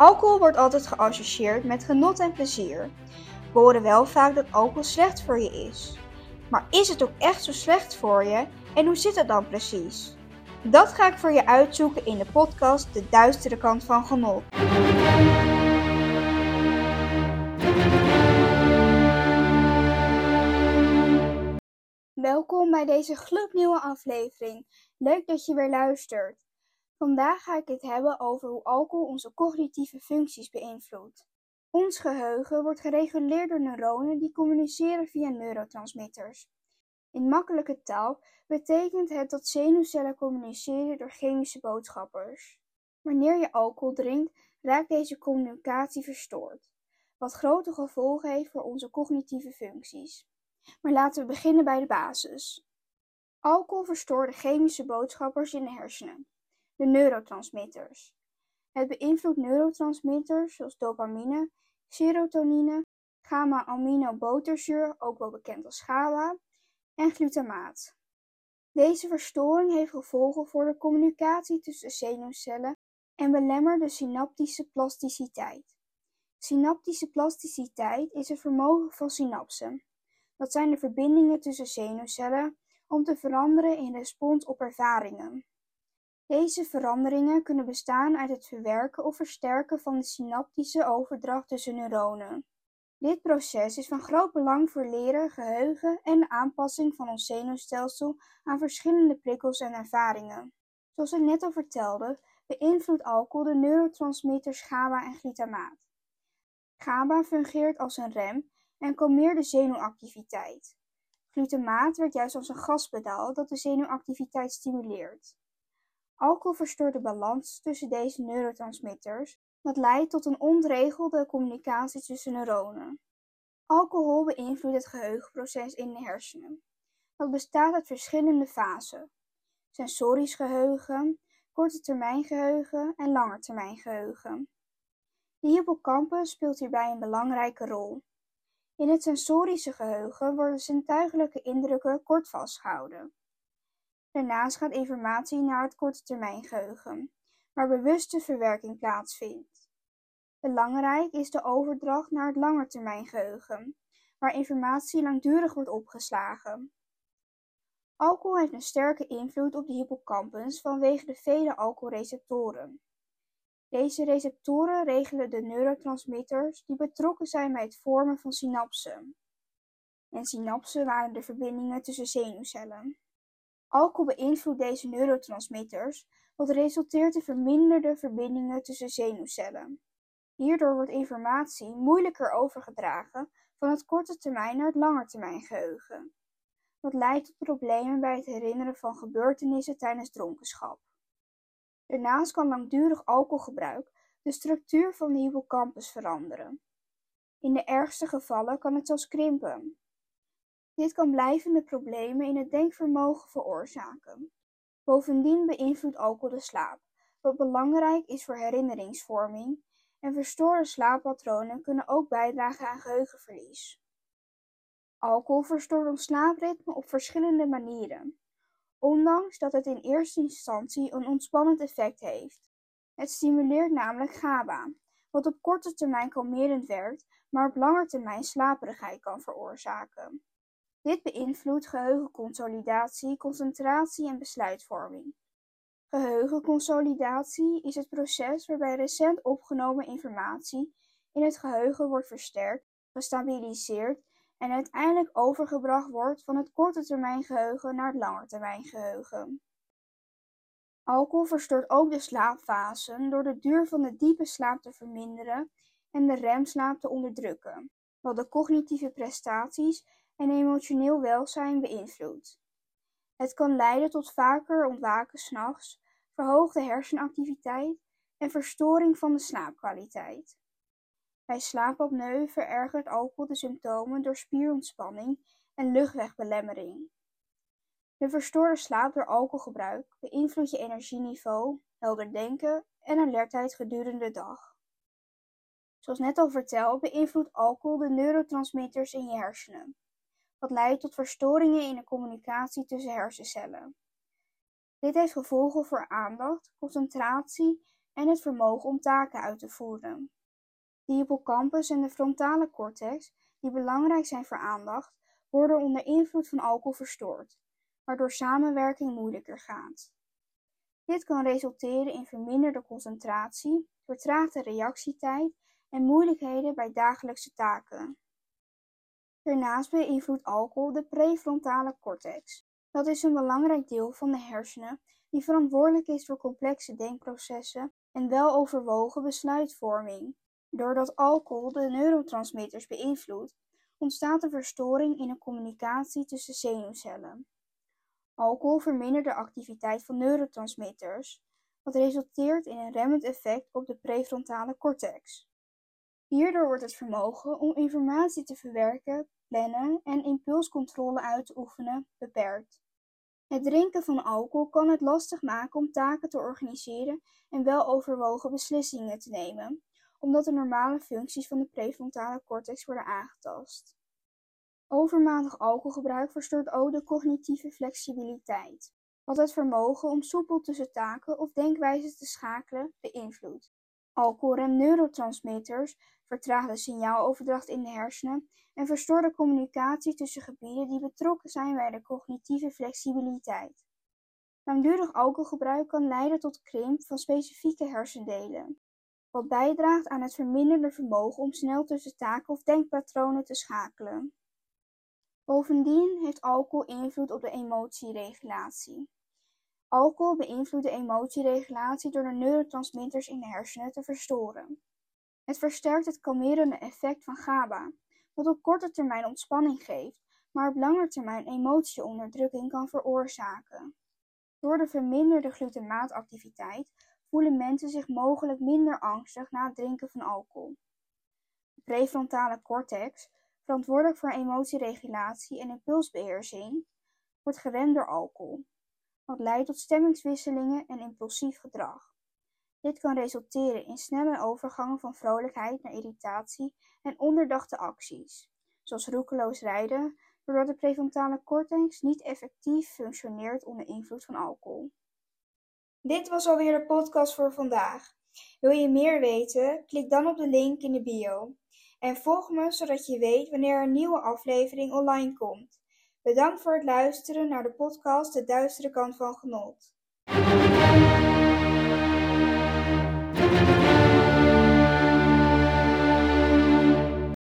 Alcohol wordt altijd geassocieerd met genot en plezier. We horen wel vaak dat alcohol slecht voor je is. Maar is het ook echt zo slecht voor je en hoe zit het dan precies? Dat ga ik voor je uitzoeken in de podcast De Duistere Kant van Genot. Welkom bij deze gloednieuwe aflevering. Leuk dat je weer luistert. Vandaag ga ik het hebben over hoe alcohol onze cognitieve functies beïnvloedt. Ons geheugen wordt gereguleerd door neuronen die communiceren via neurotransmitters. In makkelijke taal betekent het dat zenuwcellen communiceren door chemische boodschappers. Wanneer je alcohol drinkt, raakt deze communicatie verstoord, wat grote gevolgen heeft voor onze cognitieve functies. Maar laten we beginnen bij de basis. Alcohol verstoort de chemische boodschappers in de hersenen, de neurotransmitters. Het beïnvloedt neurotransmitters zoals dopamine, serotonine, gamma-aminoboterzuur, ook wel bekend als GABA, en glutamaat. Deze verstoring heeft gevolgen voor de communicatie tussen de zenuwcellen en belemmert de synaptische plasticiteit. Synaptische plasticiteit is het vermogen van synapsen. Dat zijn de verbindingen tussen zenuwcellen om te veranderen in respons op ervaringen. Deze veranderingen kunnen bestaan uit het verwerken of versterken van de synaptische overdracht tussen neuronen. Dit proces is van groot belang voor leren, geheugen en de aanpassing van ons zenuwstelsel aan verschillende prikkels en ervaringen. Zoals ik net al vertelde, beïnvloedt alcohol de neurotransmitters GABA en glutamaat. GABA fungeert als een rem en kalmeert de zenuwactiviteit. Glutamaat werkt juist als een gaspedaal dat de zenuwactiviteit stimuleert. Alcohol verstoort de balans tussen deze neurotransmitters, wat leidt tot een ontregelde communicatie tussen neuronen. Alcohol beïnvloedt het geheugenproces in de hersenen. Dat bestaat uit verschillende fasen: sensorisch geheugen, korte termijn geheugen en langetermijn geheugen. De hippocampus speelt hierbij een belangrijke rol. In het sensorische geheugen worden zintuiglijke indrukken kort vastgehouden. Daarnaast gaat informatie naar het korte termijn geheugen, waar bewuste verwerking plaatsvindt. Belangrijk is de overdracht naar het langetermijn geheugen, waar informatie langdurig wordt opgeslagen. Alcohol heeft een sterke invloed op de hippocampus vanwege de vele alcoholreceptoren. Deze receptoren regelen de neurotransmitters die betrokken zijn bij het vormen van synapsen. En synapsen waren de verbindingen tussen zenuwcellen. Alcohol beïnvloedt deze neurotransmitters, wat resulteert in verminderde verbindingen tussen zenuwcellen. Hierdoor wordt informatie moeilijker overgedragen van het korte termijn naar het langetermijn geheugen, wat leidt tot problemen bij het herinneren van gebeurtenissen tijdens dronkenschap. Daarnaast kan langdurig alcoholgebruik de structuur van de hippocampus veranderen. In de ergste gevallen kan het zelfs krimpen. Dit kan blijvende problemen in het denkvermogen veroorzaken. Bovendien beïnvloedt alcohol de slaap, wat belangrijk is voor herinneringsvorming, en verstoorde slaappatronen kunnen ook bijdragen aan geheugenverlies. Alcohol verstoort ons slaapritme op verschillende manieren, ondanks dat het in eerste instantie een ontspannend effect heeft. Het stimuleert namelijk GABA, wat op korte termijn kalmerend werkt, maar op lange termijn slaperigheid kan veroorzaken. Dit beïnvloedt geheugenconsolidatie, concentratie en besluitvorming. Geheugenconsolidatie is het proces waarbij recent opgenomen informatie in het geheugen wordt versterkt, gestabiliseerd en uiteindelijk overgebracht wordt van het korte termijn geheugen naar het langetermijn geheugen. Alcohol verstoort ook de slaapfasen door de duur van de diepe slaap te verminderen en de remslaap te onderdrukken, wat de cognitieve prestaties en emotioneel welzijn beïnvloedt. Het kan leiden tot vaker ontwaken 's nachts, verhoogde hersenactiviteit en verstoring van de slaapkwaliteit. Bij slaapapneu verergert alcohol de symptomen door spierontspanning en luchtwegbelemmering. De verstoorde slaap door alcoholgebruik beïnvloedt je energieniveau, helder denken en alertheid gedurende de dag. Zoals net al verteld, beïnvloedt alcohol de neurotransmitters in je hersenen, wat leidt tot verstoringen in de communicatie tussen hersencellen. Dit heeft gevolgen voor aandacht, concentratie en het vermogen om taken uit te voeren. De hippocampus en de frontale cortex, die belangrijk zijn voor aandacht, worden onder invloed van alcohol verstoord, waardoor samenwerking moeilijker gaat. Dit kan resulteren in verminderde concentratie, vertraagde reactietijd en moeilijkheden bij dagelijkse taken. Daarnaast beïnvloedt alcohol de prefrontale cortex. Dat is een belangrijk deel van de hersenen die verantwoordelijk is voor complexe denkprocessen en weloverwogen besluitvorming. Doordat alcohol de neurotransmitters beïnvloedt, ontstaat een verstoring in de communicatie tussen zenuwcellen. Alcohol vermindert de activiteit van neurotransmitters, wat resulteert in een remmend effect op de prefrontale cortex. Hierdoor wordt het vermogen om informatie te verwerken, plannen en impulscontrole uit te oefenen beperkt. Het drinken van alcohol kan het lastig maken om taken te organiseren en weloverwogen beslissingen te nemen, omdat de normale functies van de prefrontale cortex worden aangetast. Overmatig alcoholgebruik verstoort ook de cognitieve flexibiliteit, wat het vermogen om soepel tussen taken of denkwijzen te schakelen beïnvloedt. Alcohol remt neurotransmitters, vertraagt de signaaloverdracht in de hersenen en verstoort de communicatie tussen gebieden die betrokken zijn bij de cognitieve flexibiliteit. Langdurig alcoholgebruik kan leiden tot krimp van specifieke hersendelen, wat bijdraagt aan het verminderde vermogen om snel tussen taken of denkpatronen te schakelen. Bovendien heeft alcohol invloed op de emotieregulatie. Alcohol beïnvloedt de emotieregulatie door de neurotransmitters in de hersenen te verstoren. Het versterkt het kalmerende effect van GABA, wat op korte termijn ontspanning geeft, maar op lange termijn emotieonderdrukking kan veroorzaken. Door de verminderde glutamaatactiviteit voelen mensen zich mogelijk minder angstig na het drinken van alcohol. De prefrontale cortex, verantwoordelijk voor emotieregulatie en impulsbeheersing, wordt geremd door alcohol, wat leidt tot stemmingswisselingen en impulsief gedrag. Dit kan resulteren in snelle overgangen van vrolijkheid naar irritatie en ondoordachte acties, zoals roekeloos rijden, doordat de prefrontale cortex niet effectief functioneert onder invloed van alcohol. Dit was alweer de podcast voor vandaag. Wil je meer weten? Klik dan op de link in de bio. En volg me zodat je weet wanneer er een nieuwe aflevering online komt. Bedankt voor het luisteren naar de podcast De Duistere Kant van Genot.